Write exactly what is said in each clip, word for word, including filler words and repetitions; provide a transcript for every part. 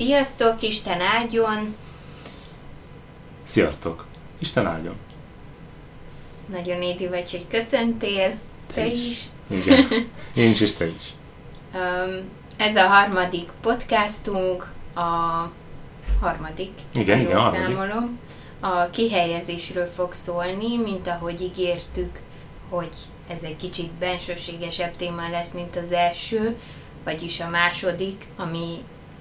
Sziasztok, Isten áldjon! Sziasztok, Isten áldjon! Nagyon édi vagy, hogy köszöntél. Te, te is. is. Igen, én is, és te is. Ez a harmadik podcastunk, a harmadik, igen, igen, a számolom. A kihelyezésről fog szólni, mint ahogy ígértük, hogy ez egy kicsit bensőségesebb téma lesz, mint az első, vagyis a második, ami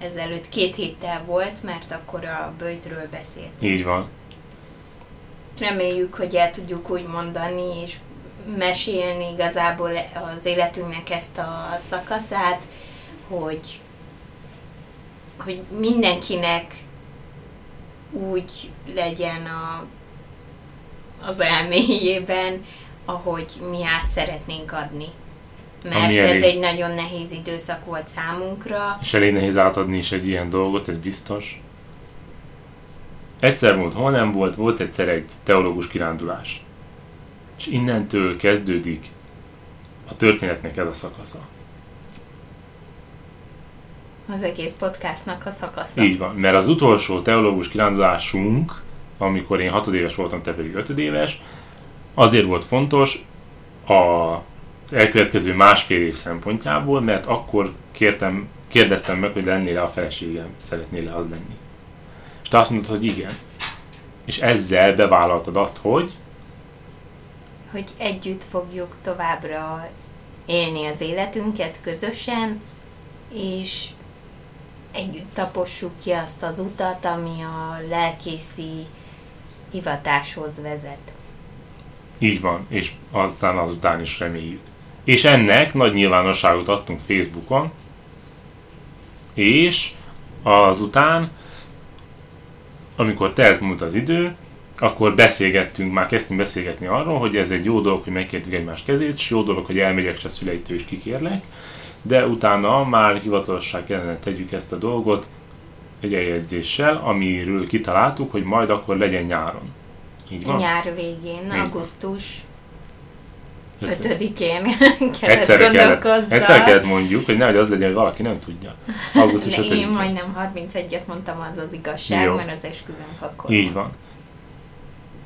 ezelőtt két héttel volt, mert akkor a böjtről beszélt. Így van. Reméljük, hogy el tudjuk úgy mondani, és mesélni igazából az életünknek ezt a szakaszát, hogy, hogy mindenkinek úgy legyen a, az elméjében, ahogy mi át szeretnénk adni. Mert elég, ez egy nagyon nehéz időszak volt számunkra. És elég nehéz átadni is egy ilyen dolgot, ez biztos. Egyszer volt, hol nem volt, volt egyszer egy teológus kirándulás. És innentől kezdődik a történetnek ez a szakasza. Az egész podcastnak a szakasza. Így van, mert az utolsó teológus kirándulásunk, amikor én hatodéves voltam, te pedig ötödéves, azért volt fontos a elkövetkező másfél év szempontjából, mert akkor kértem, kérdeztem meg, hogy lennél-e a feleségem, szeretnél-e az lenni. És te azt mondtad, hogy igen. És ezzel bevállaltad azt, hogy... hogy együtt fogjuk továbbra élni az életünket közösen, és együtt tapossuk ki azt az utat, ami a lelkészi hivatáshoz vezet. Így van, és aztán azután is reméljük. És ennek nagy nyilvánosságot adtunk Facebookon, és azután, amikor telt múlt az idő, akkor beszélgettünk, már kezdtünk beszélgetni arról, hogy ez egy jó dolog, hogy megkértük egymás kezét, és jó dolog, hogy elmegyek se szüleitől is kikérlek, de utána már hivatalossá kellene tegyük ezt a dolgot egy eljegyzéssel, amiről kitaláltuk, hogy majd akkor legyen nyáron. Nyár végén, augusztus ötödikén kellett gondolkozzak. Egyszer kellett mondjuk, hogy nehogy az legyen, hogy valaki nem tudja. Augusztus ötödikén. Én majdnem harmincegyet mondtam, az az igazság, jó. Mert az esküvőnk akkor. Így van.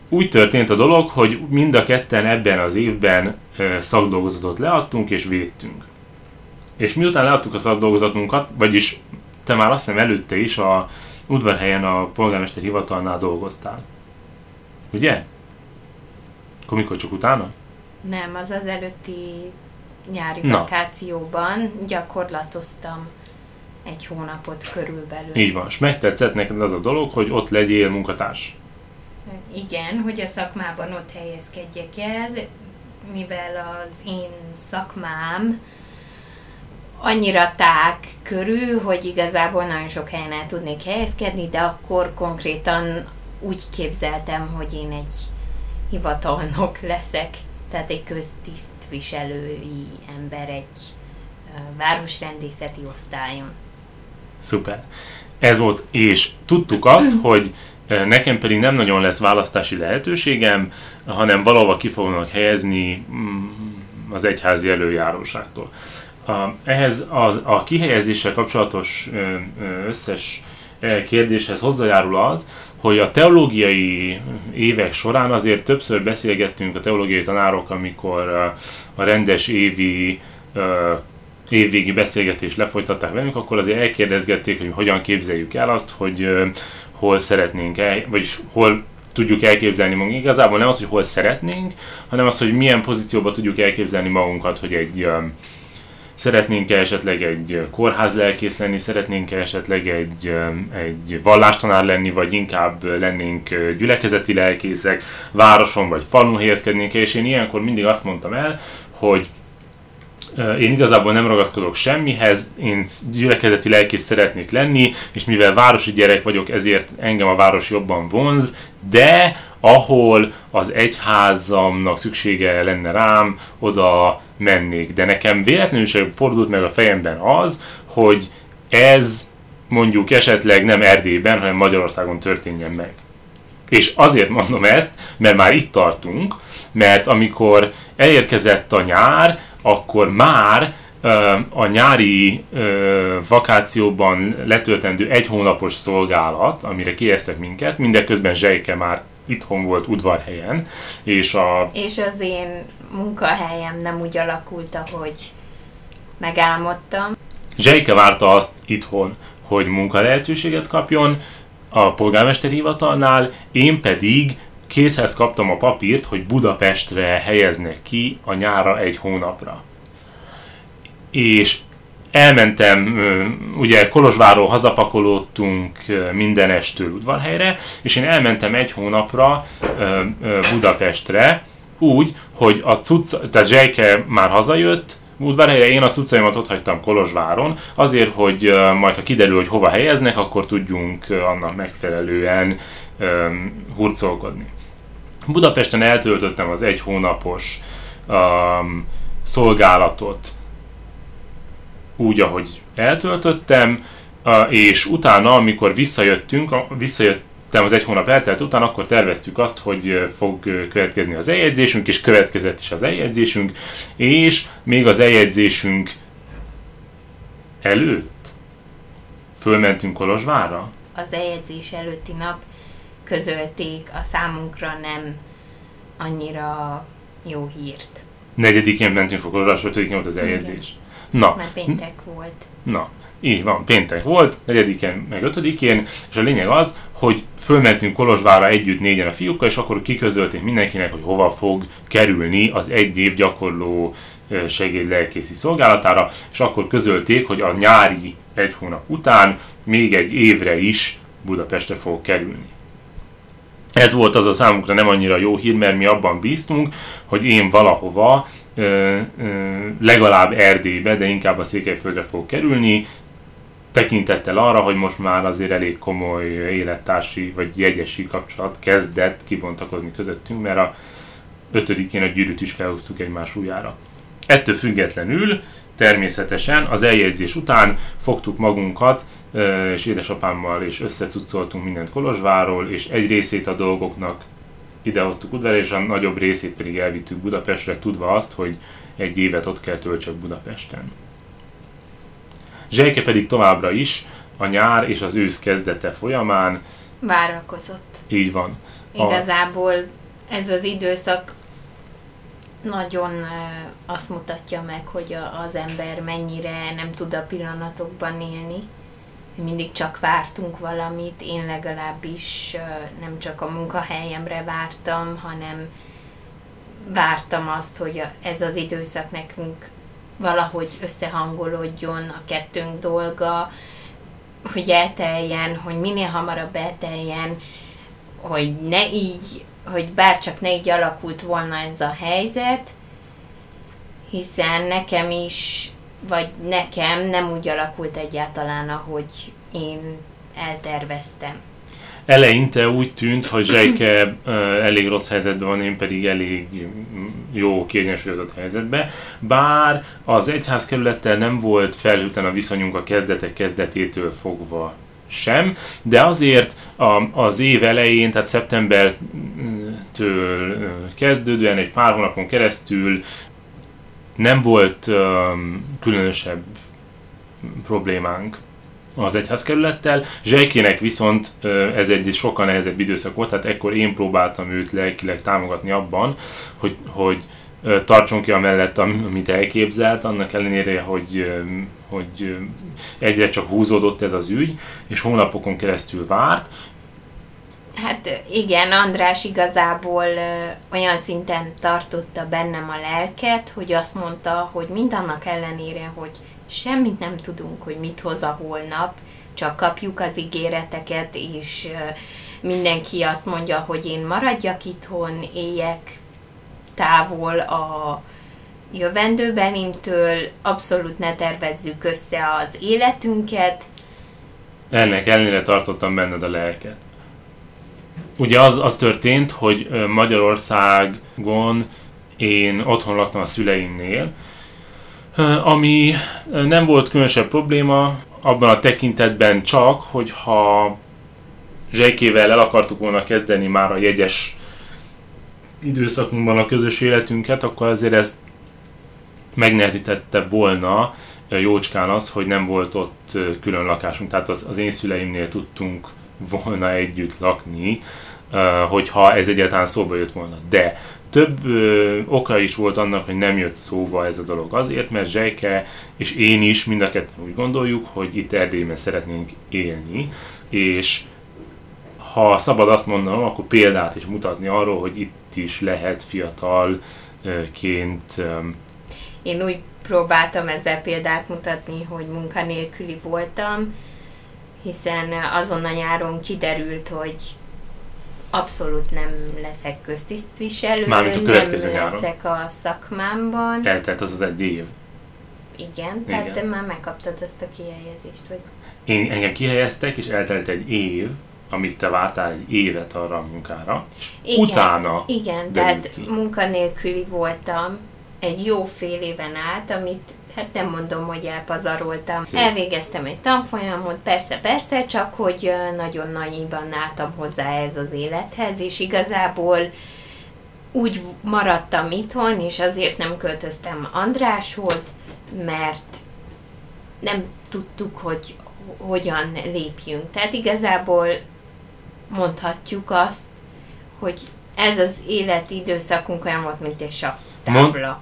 Úgy történt a dolog, hogy mind a ketten ebben az évben szakdolgozatot leadtunk és védtünk. És miután leadtuk a szakdolgozatunkat, vagyis te már azt hiszem előtte is a Udvarhelyen a polgármester hivatalnál dolgoztál. Ugye? Akkor mikor, csak utána? Nem, az az előtti nyári Na. vakációban gyakorlatoztam egy hónapot körülbelül. Így van, és megtetszett neked az a dolog, hogy ott legyél munkatárs? Igen, hogy a szakmában ott helyezkedjek el, mivel az én szakmám annyira tág körül, hogy igazából nagyon sok helyen el tudnék helyezkedni, de akkor konkrétan úgy képzeltem, hogy én egy hivatalnok leszek, tehát egy köztisztviselői ember egy városrendészeti osztályon. Szuper. Ez volt, és tudtuk azt, hogy nekem pedig nem nagyon lesz választási lehetőségem, hanem valahova ki fognak helyezni az egyházi előjáróságtól. Ehhez a, a kihelyezéssel kapcsolatos összes kérdéshez hozzájárul az, hogy a teológiai évek során azért többször beszélgettünk a teológiai tanárok, amikor a rendes évi, évvégi beszélgetést lefolytatták velünk, akkor azért elkérdezgették, hogy hogyan képzeljük el azt, hogy hol szeretnénk, el, vagyis hol tudjuk elképzelni magunkat. Igazából nem az, hogy hol szeretnénk, hanem az, hogy milyen pozícióban tudjuk elképzelni magunkat, hogy egy... Szeretnénk-e esetleg egy kórházlelkész lenni, szeretnénk-e esetleg egy, egy vallástanár lenni, vagy inkább lennénk gyülekezeti lelkészek, városon vagy falun helyezkednénk-e, és én ilyenkor mindig azt mondtam el, hogy én igazából nem ragaszkodok semmihez, én gyülekezeti lelkész szeretnék lenni, és mivel városi gyerek vagyok, ezért engem a város jobban vonz, de ahol az egyházamnak szüksége lenne rám, oda mennék. De nekem véletlenül sem fordult meg a fejemben az, hogy ez mondjuk esetleg nem Erdélyben, hanem Magyarországon történjen meg. És azért mondom ezt, mert már itt tartunk, mert amikor elérkezett a nyár, akkor már a nyári vakációban letöltendő egy hónapos szolgálat, amire kieztek minket, mindeközben Zsejke már itthon volt udvarhelyen, és a... És az én munkahelyem nem úgy alakult, ahogy megálmodtam. Zsejke várta azt itthon, hogy munkalehetőséget kapjon a polgármesteri hivatalnál, én pedig készhez kaptam a papírt, hogy Budapestre helyeznek ki a nyárra egy hónapra. És elmentem, ugye Kolozsvárról hazapakolódtunk mindenestől Udvarhelyre, és én elmentem egy hónapra Budapestre úgy, hogy a cucc, tehát Zsejke már hazajött Udvarhelyre, én a cuccaimat ott hagytam Kolozsváron, azért, hogy majd ha kiderül, hogy hova helyeznek, akkor tudjunk annak megfelelően hurcolkodni. Budapesten eltöltöttem az egy hónapos um, szolgálatot úgy, ahogy eltöltöttem, és utána, amikor visszajöttünk, visszajöttem az egy hónap eltelt után, akkor terveztük azt, hogy fog következni az eljegyzésünk, és következett is az eljegyzésünk, és még az eljegyzésünk előtt fölmentünk Kolozsvárra. Az eljegyzés előtti nap közölték a számunkra nem annyira jó hírt. negyedikén mentünk Kolozsvárra, ötödikén volt az eljegyzés. Igen. Na, már péntek volt. Na, így van, péntek volt, negyediken meg ötödikén, és a lényeg az, hogy fölmentünk Kolozsvárra együtt négyen a fiúkkal, és akkor kiközölték mindenkinek, hogy hova fog kerülni az egy év gyakorló segédlelkészi szolgálatára, és akkor közölték, hogy a nyári egy hónap után még egy évre is Budapestre fog kerülni. Ez volt az a számunkra nem annyira jó hír, mert mi abban bíztunk, hogy én valahova, Ö, ö, legalább Erdélybe, de inkább a Székelyföldre fog kerülni, tekintettel arra, hogy most már azért elég komoly élettársi vagy jegyesi kapcsolat kezdett kibontakozni közöttünk, mert a ötödikén a gyűrűt is felhúztuk egymás ujjára. Ettől függetlenül természetesen az eljegyzés után fogtuk magunkat, ö, és édesapámmal és összecuccoltunk mindent Kolozsvárról, és egy részét a dolgoknak idehoztuk Udvarhelyre, és a nagyobb részét pedig elvittük Budapestre, tudva azt, hogy egy évet ott kell töltsek Budapesten. Zsejke pedig továbbra is a nyár és az ősz kezdete folyamán várakozott. Így van. A... Igazából ez az időszak nagyon azt mutatja meg, hogy az ember mennyire nem tud a pillanatokban élni. Mindig csak vártunk valamit, én legalábbis nem csak a munkahelyemre vártam, hanem vártam azt, hogy ez az időszak nekünk valahogy összehangolódjon, a kettőnk dolga, hogy elteljen, hogy minél hamarabb elteljen, hogy ne így, hogy bárcsak ne így alakult volna ez a helyzet, hiszen nekem is vagy nekem nem úgy alakult egyáltalán, ahogy én elterveztem. Eleinte úgy tűnt, hogy Zsejke elég rossz helyzetben van, én pedig elég jó, kiegyensúlyozott helyzetben. Bár az egyházkerülettel nem volt felhőtlen a viszonyunk a kezdetek kezdetétől fogva sem, de azért az év elején, tehát szeptembertől kezdődően egy pár hónapon keresztül nem volt um, különösebb problémánk az egyházkerülettel. Zsejkének viszont uh, ez egy sokkal nehezebb időszak volt, tehát ekkor én próbáltam őt lelkileg támogatni abban, hogy, hogy uh, tartson ki amellett, amit elképzelt, annak ellenére, hogy, uh, hogy uh, egyre csak húzódott ez az ügy, és hónapokon keresztül várt. Hát igen, András igazából ö, olyan szinten tartotta bennem a lelket, hogy azt mondta, hogy mindannak ellenére, hogy semmit nem tudunk, hogy mit hoz a holnap, csak kapjuk az ígéreteket, és ö, mindenki azt mondja, hogy én maradjak itthon, éljek távol a jövendőbelimtől, abszolút ne tervezzük össze az életünket. Ennek ellenére tartottam benned a lelket. Ugye az, az történt, hogy Magyarországon én otthon laktam a szüleimnél, ami nem volt különösebb probléma, abban a tekintetben csak, hogyha Zsejkével el akartuk volna kezdeni már a jegyes időszakunkban a közös életünket, akkor azért ez megnehezítette volna jócskán az, hogy nem volt ott külön lakásunk. Tehát az, az én szüleimnél tudtunk volna együtt lakni, hogyha ez egyáltalán szóba jött volna. De több ö, oka is volt annak, hogy nem jött szóba ez a dolog. Azért, mert Zsejke és én is mind a ketten úgy gondoljuk, hogy itt Erdélyben szeretnénk élni, és ha szabad azt mondanom, akkor példát is mutatni arról, hogy itt is lehet fiatalként... Én úgy próbáltam ezzel példát mutatni, hogy munkanélküli voltam, hiszen azon a nyáron kiderült, hogy abszolút nem leszek köztisztviselő, mármint a következő nem leszek nyáron. A szakmámban. Eltelt az az egy év. Igen, tehát Igen. Te már megkaptad azt a kihelyezést, vagy? Én, engem kihelyeztek, és eltelt egy év, amíg te vártál egy évet arra a munkára, Igen. utána Igen, tehát ki. munkanélküli voltam egy jó fél éven át, amit hát nem mondom, hogy elpazaroltam. Elvégeztem egy tanfolyamot, persze-persze, csak hogy nagyon nagyban álltam hozzá ez az élethez, és igazából úgy maradtam itthon, és azért nem költöztem Andráshoz, mert nem tudtuk, hogy hogyan lépjünk. Tehát igazából mondhatjuk azt, hogy ez az életidőszakunk olyan volt, mint egy sapp.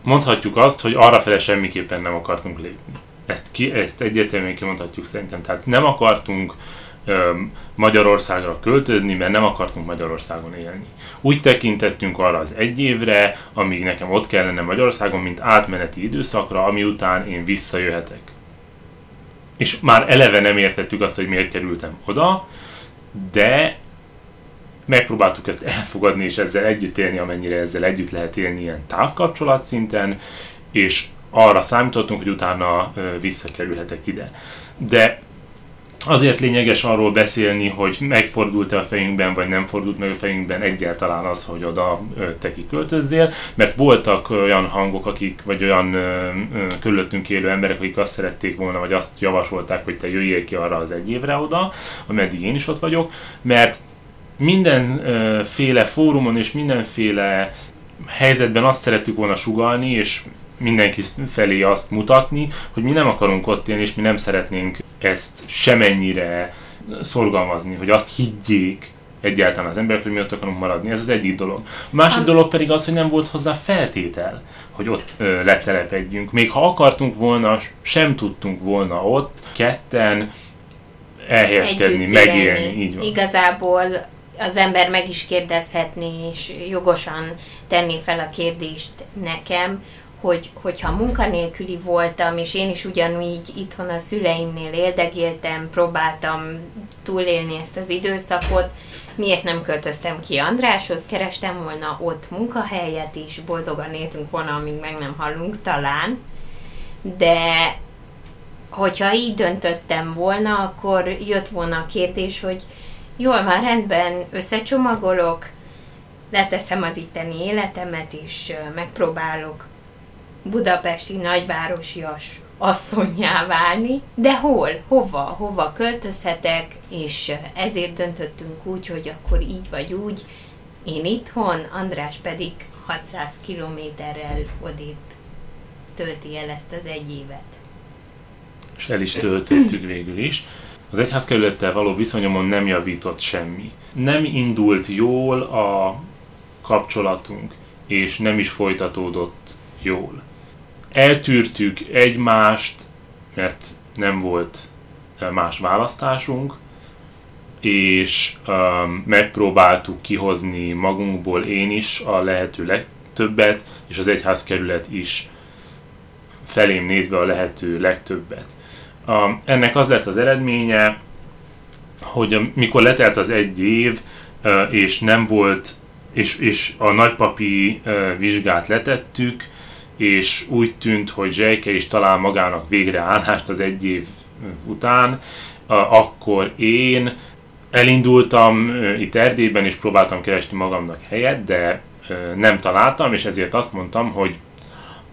Mondhatjuk azt, hogy arrafele semmiképpen nem akartunk lépni. Ezt, ki, ezt egyértelműen kimondhatjuk szerintem. Tehát nem akartunk öm, Magyarországra költözni, mert nem akartunk Magyarországon élni. Úgy tekintettünk arra az egy évre, amíg nekem ott kellene Magyarországon, mint átmeneti időszakra, ami után én visszajöhetek. És már eleve nem értettük azt, hogy miért kerültem oda, de... megpróbáltuk ezt elfogadni, és ezzel együtt élni, amennyire ezzel együtt lehet élni ilyen távkapcsolat szinten, és arra számítottunk, hogy utána visszakerülhetek ide. De azért lényeges arról beszélni, hogy megfordult-e a fejünkben, vagy nem fordult meg a fejünkben egyáltalán az, hogy oda te kiköltözzél, mert voltak olyan hangok, akik, vagy olyan körülöttünk élő emberek, akik azt szerették volna, vagy azt javasolták, hogy te jöjjél ki arra az egy évre oda, ameddig én is ott vagyok, mert mindenféle fórumon és mindenféle helyzetben azt szerettük volna sugallni, és mindenki felé azt mutatni, hogy mi nem akarunk ott élni, és mi nem szeretnénk ezt semennyire szorgalmazni, hogy azt higgyék egyáltalán az emberek, hogy mi ott akarunk maradni. Ez az egyik dolog. A másik dolog pedig az, hogy nem volt hozzá feltétel, hogy ott ö, letelepedjünk. Még ha akartunk volna, sem tudtunk volna ott ketten elhelyezkedni, megélni. Így van. Igazából az ember meg is kérdezhetné, és jogosan tenni fel a kérdést nekem, hogy, hogyha munkanélküli voltam, és én is ugyanúgy itthon a szüleimnél éldegéltem, próbáltam túlélni ezt az időszakot, miért nem költöztem ki Andráshoz, kerestem volna ott munkahelyet, és boldogan éltünk volna, amíg meg nem halunk talán, de hogyha így döntöttem volna, akkor jött volna a kérdés, hogy jól van, rendben, összecsomagolok, leteszem az itteni életemet, és megpróbálok budapesti nagyvárosias asszonnyá válni, de hol, hova, hova költözhetek, és ezért döntöttünk úgy, hogy akkor így vagy úgy, én itthon, András pedig hatszáz kilométerrel odébb tölti el ezt az egy évet. És el is töltöttük végül is. Az egyházkerülettel való viszonyomon nem javított semmi. Nem indult jól a kapcsolatunk, és nem is folytatódott jól. Eltűrtük egymást, mert nem volt más választásunk, és um, megpróbáltuk kihozni magunkból én is a lehető legtöbbet, és az egyházkerület is felém nézve a lehető legtöbbet. Um, ennek az lett az eredménye, hogy mikor letelt az egy év, uh, és nem volt, és, és a nagypapi uh, vizsgát letettük, és úgy tűnt, hogy Zsejke is talál magának végre állást az egy év után, uh, akkor én elindultam uh, itt Erdélyben, és próbáltam keresni magamnak helyet, de uh, nem találtam, és ezért azt mondtam, hogy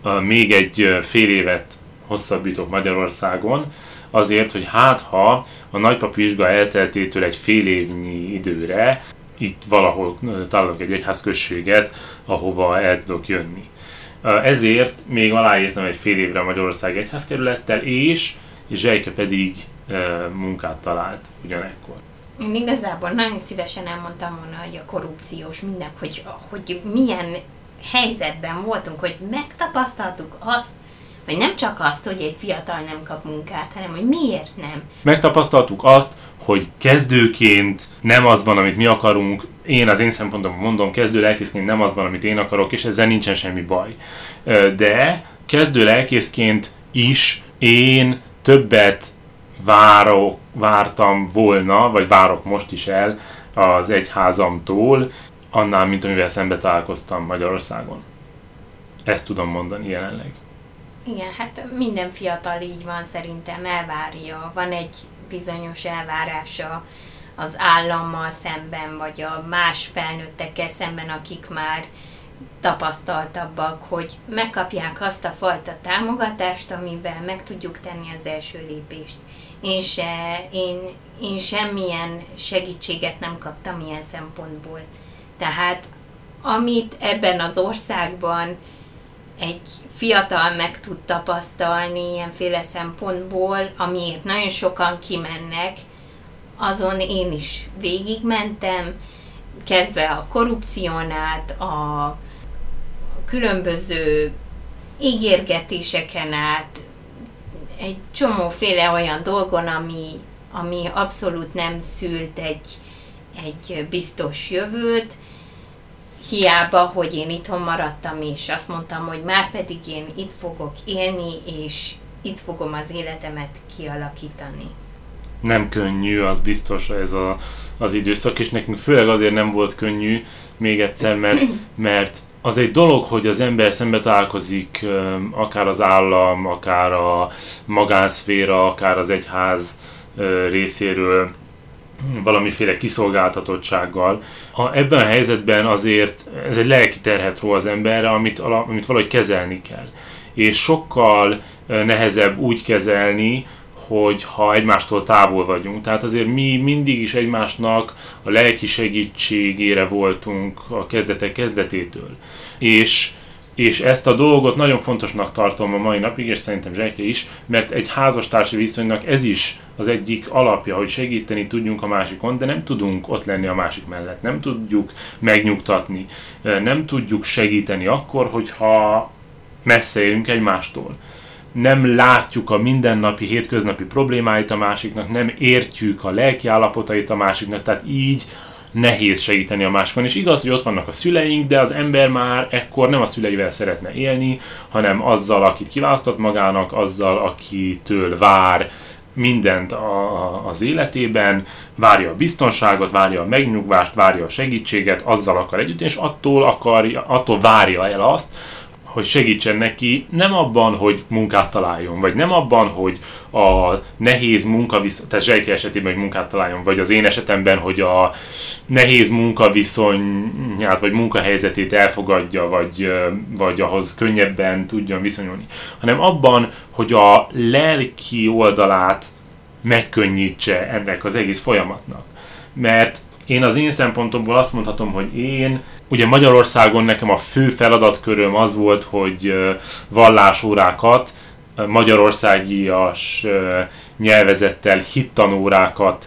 uh, még egy uh, fél évet hosszabbítok Magyarországon, azért, hogy hát ha a nagypapi vizsga elteltétől egy fél évnyi időre itt valahol találok egy egyházközséget, ahova el tudok jönni. Ezért még aláírtam egy fél évre Magyarország egyházkerülettel, és Zsejke pedig munkát talált ugyanekkor. Én igazából nagyon szívesen elmondtam volna, hogy a korrupciós minden, hogy, hogy milyen helyzetben voltunk, hogy megtapasztaltuk azt, vagy nem csak azt, hogy egy fiatal nem kap munkát, hanem hogy miért nem. Megtapasztaltuk azt, hogy kezdőként nem az van, amit mi akarunk, én az én szempontomban mondom, kezdő lelkészként nem az van, amit én akarok, és ezzel nincsen semmi baj. De kezdő lelkészként is én többet várok, vártam volna, vagy várok most is el az egyházamtól, annál, mint amivel szembe találkoztam Magyarországon. Ezt tudom mondani jelenleg. Igen, hát minden fiatal így van, szerintem elvárja, van egy bizonyos elvárása az állammal szemben, vagy a más felnőttekkel szemben, akik már tapasztaltabbak, hogy megkapják azt a fajta támogatást, amivel meg tudjuk tenni az első lépést. Én, se, én, én semmilyen segítséget nem kaptam ilyen szempontból. Tehát amit ebben az országban egy fiatal meg tud tapasztalni ilyenféle szempontból, amiért nagyon sokan kimennek, azon én is végigmentem, kezdve a korrupción át, a különböző ígérgetéseken át, egy csomóféle olyan dolgon, ami, ami abszolút nem szült egy, egy biztos jövőt, hiába, hogy én itthon maradtam, és azt mondtam, hogy már pedig én itt fogok élni, és itt fogom az életemet kialakítani. Nem könnyű, az biztos ez a, az időszak, és nekünk főleg azért nem volt könnyű, még egyszer, mert, mert az egy dolog, hogy az ember szembe találkozik akár az állam, akár a magánszféra, akár az egyház részéről, valamiféle kiszolgáltatottsággal. A, ebben a helyzetben azért ez egy lelki terhet ró az emberre, amit, amit valahogy kezelni kell. És sokkal nehezebb úgy kezelni, hogyha egymástól távol vagyunk. Tehát azért mi mindig is egymásnak a lelki segítségére voltunk a kezdetek kezdetétől. És, és ezt a dolgot nagyon fontosnak tartom a mai napig, és szerintem Zsejke is, mert egy házastársi viszonynak ez is az egyik alapja, hogy segíteni tudjunk a másikon, de nem tudunk ott lenni a másik mellett, nem tudjuk megnyugtatni, nem tudjuk segíteni akkor, hogyha messze élünk egymástól. Nem látjuk a mindennapi, hétköznapi problémáit a másiknak, nem értjük a lelki állapotait a másiknak, tehát így nehéz segíteni a másikon. És igaz, hogy ott vannak a szüleink, de az ember már ekkor nem a szüleivel szeretne élni, hanem azzal, akit kiválasztott magának, azzal, akitől vár mindent a, az életében, várja a biztonságot, várja a megnyugvást, várja a segítséget, azzal akar együtt, és attól, akarja, attól várja el azt, hogy segítsen neki nem abban, hogy munkát találjon, vagy nem abban, hogy a nehéz munkaviszony, tehát Zsejke esetében, hogy munkát találjon, vagy az én esetemben, hogy a nehéz munkaviszonyát, vagy munkahelyzetét elfogadja, vagy, vagy ahhoz könnyebben tudjon viszonyulni, hanem abban, hogy a lelki oldalát megkönnyítse ennek az egész folyamatnak. Mert én az én szempontomból azt mondhatom, hogy én, ugye Magyarországon nekem a fő feladatköröm az volt, hogy vallásórákat, magyarországias nyelvezettel hittanórákat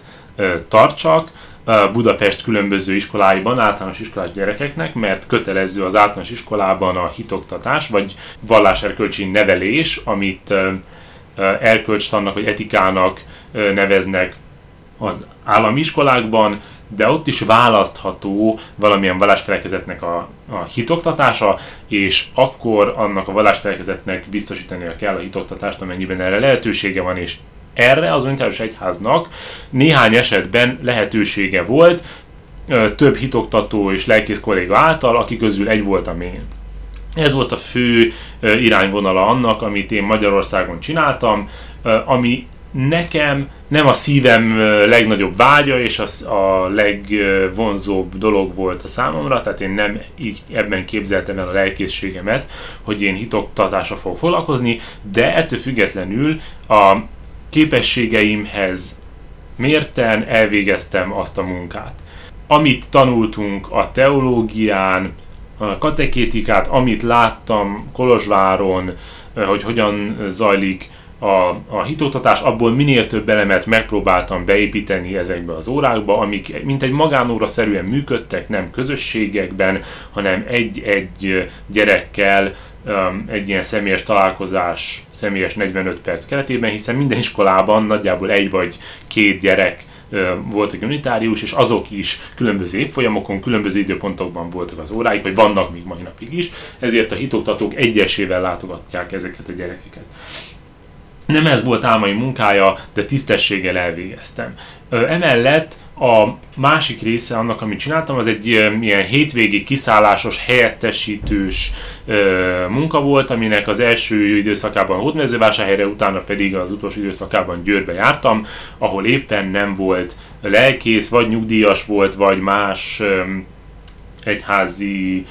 tartsak Budapest különböző iskoláiban, általános iskolás gyerekeknek, mert kötelező az általános iskolában a hitoktatás, vagy valláserkölcsi nevelés, amit erkölcstannak vagy etikának neveznek az állami iskolákban, de ott is választható valamilyen vallásfelekezetnek a, a hitoktatása, és akkor annak a vallásfelekezetnek biztosítania kell a hitoktatást, amennyiben erre lehetősége van, és erre az unitárius egyháznak néhány esetben lehetősége volt, több hitoktató és lelkész kolléga által, aki közül egy voltam én. Ez volt a fő irányvonala annak, amit én Magyarországon csináltam, ami nekem nem a szívem legnagyobb vágya, és az a legvonzóbb dolog volt a számomra, tehát én nem így ebben képzeltem el a lelkészségemet, hogy én hitoktatásra fogok foglalkozni, de ettől függetlenül a képességeimhez mérten elvégeztem azt a munkát. Amit tanultunk a teológián, katekétikát, amit láttam Kolozsváron, hogy hogyan zajlik a, a hitoktatás, abból minél több elemet megpróbáltam beépíteni ezekbe az órákba, amik mintegy magánóra szerűen működtek, nem közösségekben, hanem egy-egy gyerekkel, egy ilyen személyes találkozás, személyes negyvenöt perc keretében, hiszen minden iskolában nagyjából egy vagy két gyerek voltak unitárius, és azok is különböző évfolyamokon, különböző időpontokban voltak az óráik, vagy vannak még mai napig is, ezért a hitoktatók egyesével látogatják ezeket a gyerekeket. Nem ez volt álmai munkája, de tisztességgel elvégeztem. Emellett a másik része annak, amit csináltam, az egy ilyen hétvégi kiszállásos, helyettesítős munka volt, aminek az első időszakában Hódmezővásárhelyre, utána pedig az utolsó időszakában Győrbe jártam, ahol éppen nem volt lelkész, vagy nyugdíjas volt, vagy más egyházi...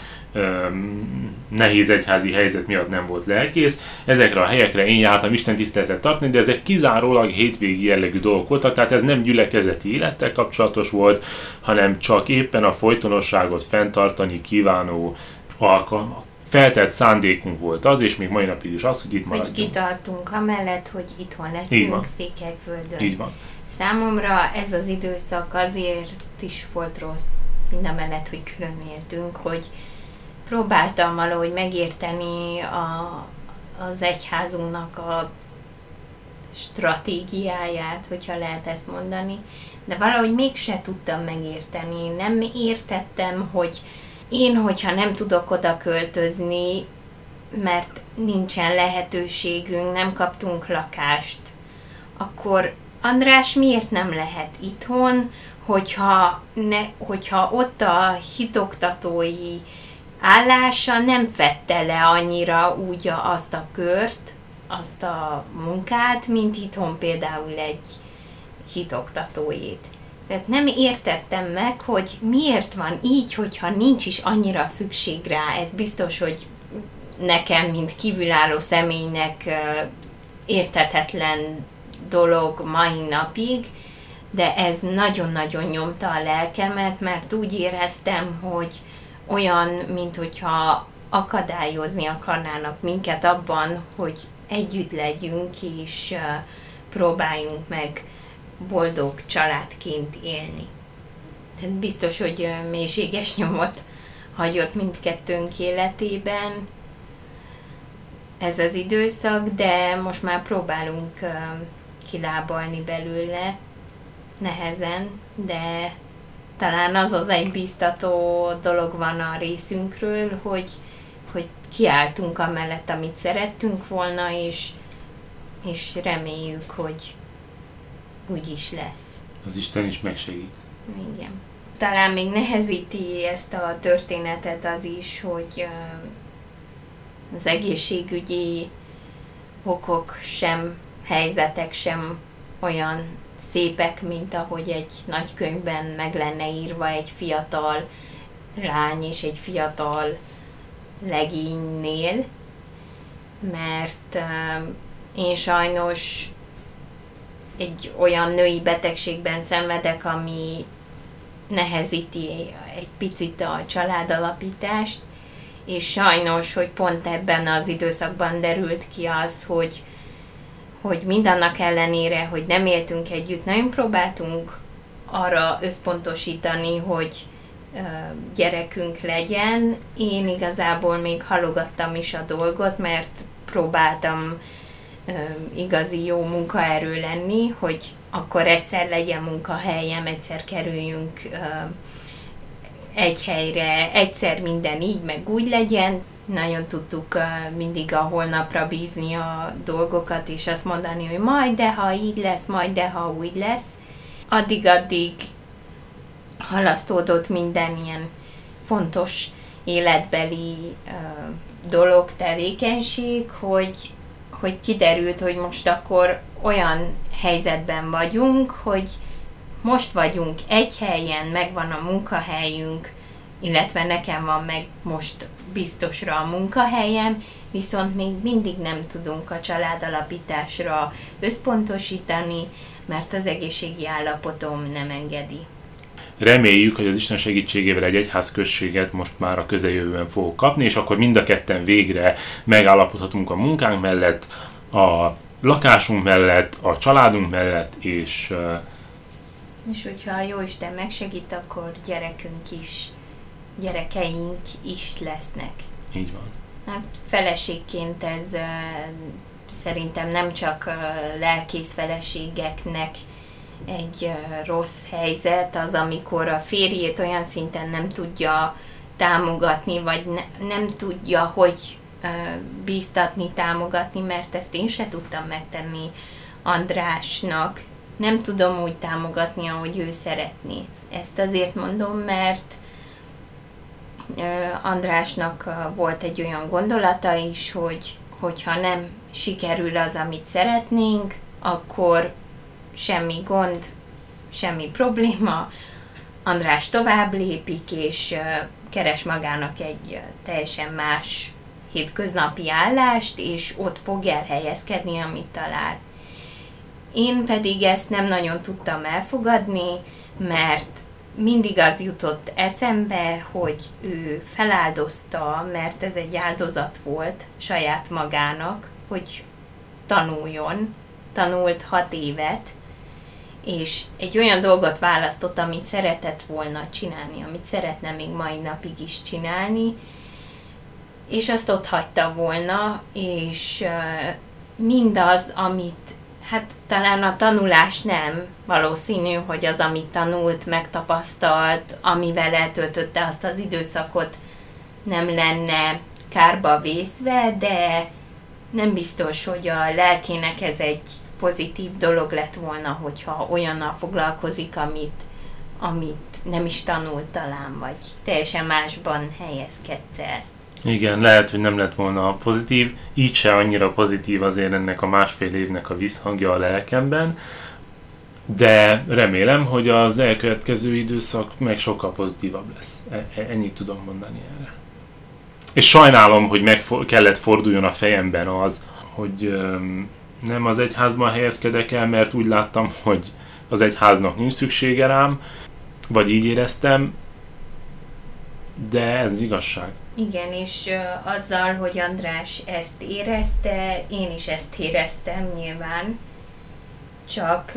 nehéz egyházi helyzet miatt nem volt lelkész. Ezekre a helyekre én jártam Isten tiszteletet tartani, de ezek kizárólag hétvégi jellegű dolgok voltak, tehát ez nem gyülekezeti élettel kapcsolatos volt, hanem csak éppen a folytonosságot fenntartani kívánó alkalmak. Feltett szándékunk volt az, és még mai napig is az, hogy itt maradjunk. Hogy kitartunk amellett, hogy itthon leszünk Székelyföldön. Így van. Számomra ez az időszak azért is volt rossz, mindamellett, hogy külön éltünk, hogy próbáltam valahogy megérteni a, az egyházunknak a stratégiáját, hogyha lehet ezt mondani, de valahogy mégse tudtam megérteni. Nem értettem, hogy én, hogyha nem tudok oda költözni, mert nincsen lehetőségünk, nem kaptunk lakást, akkor András miért nem lehet itthon, hogyha, ne, hogyha ott a hitoktatói állása nem fette le annyira úgy azt a kört, azt a munkát, mint itthon például egy hitoktatójét. Tehát nem értettem meg, hogy miért van így, hogyha nincs is annyira szükség rá. Ez biztos, hogy nekem, mint kívülálló személynek érthetetlen dolog mai napig, de ez nagyon-nagyon nyomta a lelkemet, mert úgy éreztem, hogy olyan, mint hogyha akadályozni akarnának minket abban, hogy együtt legyünk és próbáljunk meg boldog családként élni. Tehát biztos, hogy mélységes nyomot hagyott mindkettőnk életében ez az időszak, de most már próbálunk kilábalni belőle, nehezen, de talán az az egy biztató dolog van a részünkről, hogy, hogy kiálltunk amellett, amit szerettünk volna, és, és reméljük, hogy úgy is lesz. Az Isten is megsegít. Igen. Talán még nehezíti ezt a történetet az is, hogy az egészségügyi okok sem, helyzetek sem olyan szépek, mint ahogy egy nagy könyvben meg lenne írva egy fiatal lány és egy fiatal legénynél, mert én sajnos egy olyan női betegségben szenvedek, ami nehezíti egy picit a családalapítást, és sajnos, hogy pont ebben az időszakban derült ki az, hogy hogy mindannak ellenére, hogy nem éltünk együtt, nagyon próbáltunk arra összpontosítani, hogy gyerekünk legyen. Én igazából még halogattam is a dolgot, mert próbáltam igazi jó munkaerő lenni, hogy akkor egyszer legyen munkahelyem, egyszer kerüljünk egy helyre, egyszer minden így, meg úgy legyen. Nagyon tudtuk mindig a holnapra bízni a dolgokat, és azt mondani, hogy majd, de ha így lesz, majd, de ha úgy lesz. Addig-addig halasztódott minden ilyen fontos életbeli dolog, tevékenység, hogy, hogy kiderült, hogy most akkor olyan helyzetben vagyunk, hogy most vagyunk egy helyen, megvan a munkahelyünk, illetve nekem van meg most biztosra a munkahelyem, viszont még mindig nem tudunk a családalapításra összpontosítani, mert az egészségi állapotom nem engedi. Reméljük, hogy az Isten segítségével egy egyházközséget most már a közeljövőben fogok kapni, és akkor mind a ketten végre megállapodhatunk a munkánk mellett, a lakásunk mellett, a családunk mellett, és... És hogyha a Jóisten megsegít, akkor gyerekünk is, gyerekeink is lesznek. Így van. Hát feleségként ez uh, szerintem nem csak uh, lelkész feleségeknek egy uh, rossz helyzet, az, amikor a férjét olyan szinten nem tudja támogatni, vagy ne, nem tudja, hogy uh, bíztatni, támogatni, mert ezt én se tudtam megtenni Andrásnak. Nem tudom úgy támogatni, ahogy ő szeretné. Ezt azért mondom, mert Andrásnak volt egy olyan gondolata is, hogy hogyha nem sikerül az, amit szeretnénk, akkor semmi gond, semmi probléma. András tovább lépik, és keres magának egy teljesen más hétköznapi állást, és ott fog elhelyezkedni, amit talál. Én pedig ezt nem nagyon tudtam elfogadni, mert mindig az jutott eszembe, hogy ő feláldozta, mert ez egy áldozat volt saját magának, hogy tanuljon, tanult hat évet, és egy olyan dolgot választott, amit szeretett volna csinálni, amit szeretne még mai napig is csinálni, és azt ott hagyta volna, és mindaz, amit hát talán a tanulás nem valószínű, hogy az, amit tanult, megtapasztalt, amivel eltöltötte azt az időszakot, nem lenne kárba vészve, de nem biztos, hogy a lelkének ez egy pozitív dolog lett volna, hogyha olyannal foglalkozik, amit, amit nem is tanult talán, vagy teljesen másban helyezkedsz el. Igen, lehet, hogy nem lett volna pozitív, így se annyira pozitív azért ennek a másfél évnek a visszhangja a lelkemben, de remélem, hogy az elkövetkező időszak meg sokkal pozitívabb lesz. Ennyit tudom mondani erre. És sajnálom, hogy meg kellett forduljon a fejemben az, hogy nem az egyházban helyezkedek el, mert úgy láttam, hogy az egyháznak nincs szüksége rám, vagy így éreztem, de ez igazság. Igen, és azzal, hogy András ezt érezte, én is ezt éreztem nyilván, csak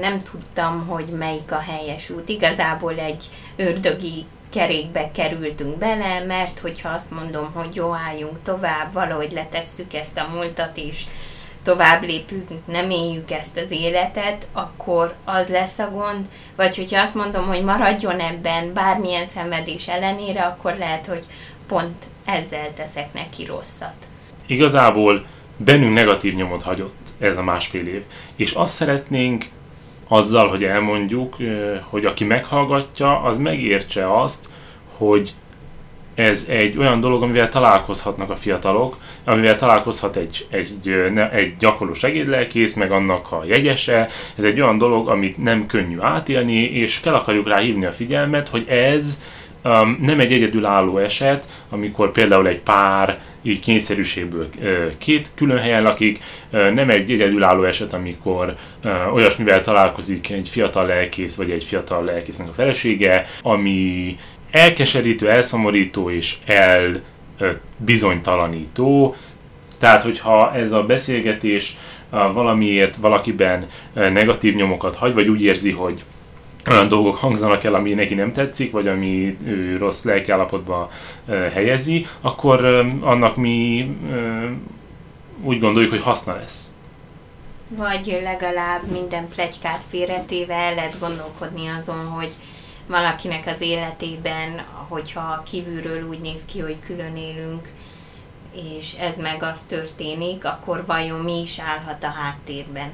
nem tudtam, hogy melyik a helyes út. Igazából egy ördögi kerékbe kerültünk bele, mert hogyha azt mondom, hogy jó, álljunk tovább, valahogy letesszük ezt a múltat, és tovább lépünk, nem éljük ezt az életet, akkor az lesz a gond. Vagy hogyha azt mondom, hogy maradjon ebben bármilyen szenvedés ellenére, akkor lehet, hogy pont ezzel teszek neki rosszat. Igazából bennünk negatív nyomot hagyott ez a másfél év. És azt szeretnénk azzal, hogy elmondjuk, hogy aki meghallgatja, az megértse azt, hogy ez egy olyan dolog, amivel találkozhatnak a fiatalok, amivel találkozhat egy, egy, egy gyakorló segédlelkész, meg annak a jegyese. Ez egy olyan dolog, amit nem könnyű átélni, és fel akarjuk rá hívni a figyelmet, hogy ez um, nem egy egyedülálló eset, amikor például egy pár így kényszerűségből két külön helyen lakik, nem egy egyedülálló eset, amikor olyasmivel találkozik egy fiatal lelkész, vagy egy fiatal lelkésznek a felesége, ami elkeserítő, elszomorító és elbizonytalanító. Tehát, hogyha ez a beszélgetés valamiért valakiben negatív nyomokat hagy, vagy úgy érzi, hogy olyan dolgok hangzanak el, ami neki nem tetszik, vagy ami ő rossz lelkiállapotba helyezi, akkor annak mi úgy gondoljuk, hogy haszna lesz. Vagy legalább minden pletykát félretéve el lehet gondolkodni azon, hogy valakinek az életében, hogyha kívülről úgy néz ki, hogy külön élünk, és ez meg az történik, akkor vajon mi is állhat a háttérben?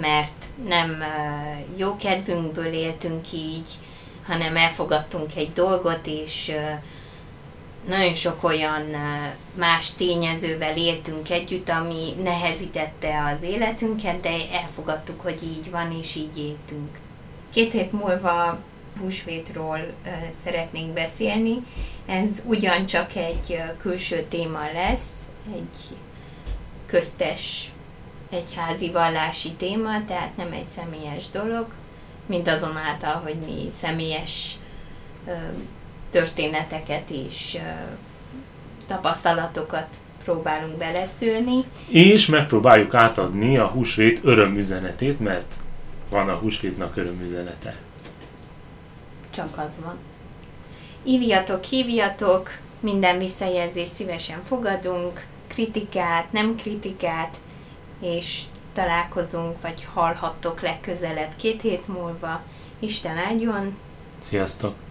Mert nem jó kedvünkből éltünk így, hanem elfogadtunk egy dolgot, és nagyon sok olyan más tényezővel éltünk együtt, ami nehezítette az életünket, de elfogadtuk, hogy így van, és így éltünk. Két hét múlva húsvétról szeretnénk beszélni. Ez ugyancsak egy külső téma lesz, egy köztes egyházi vallási téma, tehát nem egy személyes dolog, mint azonáltal, hogy mi személyes ö, történeteket és ö, tapasztalatokat próbálunk beleszülni. És megpróbáljuk átadni a húsvét örömüzenetét, mert van a húsvétnak örömüzenete. Csak az van. Írjatok, hívjatok, minden visszajelzést szívesen fogadunk, kritikát, nem kritikát, és találkozunk, vagy hallhattok legközelebb két hét múlva. Isten áldjon! Sziasztok!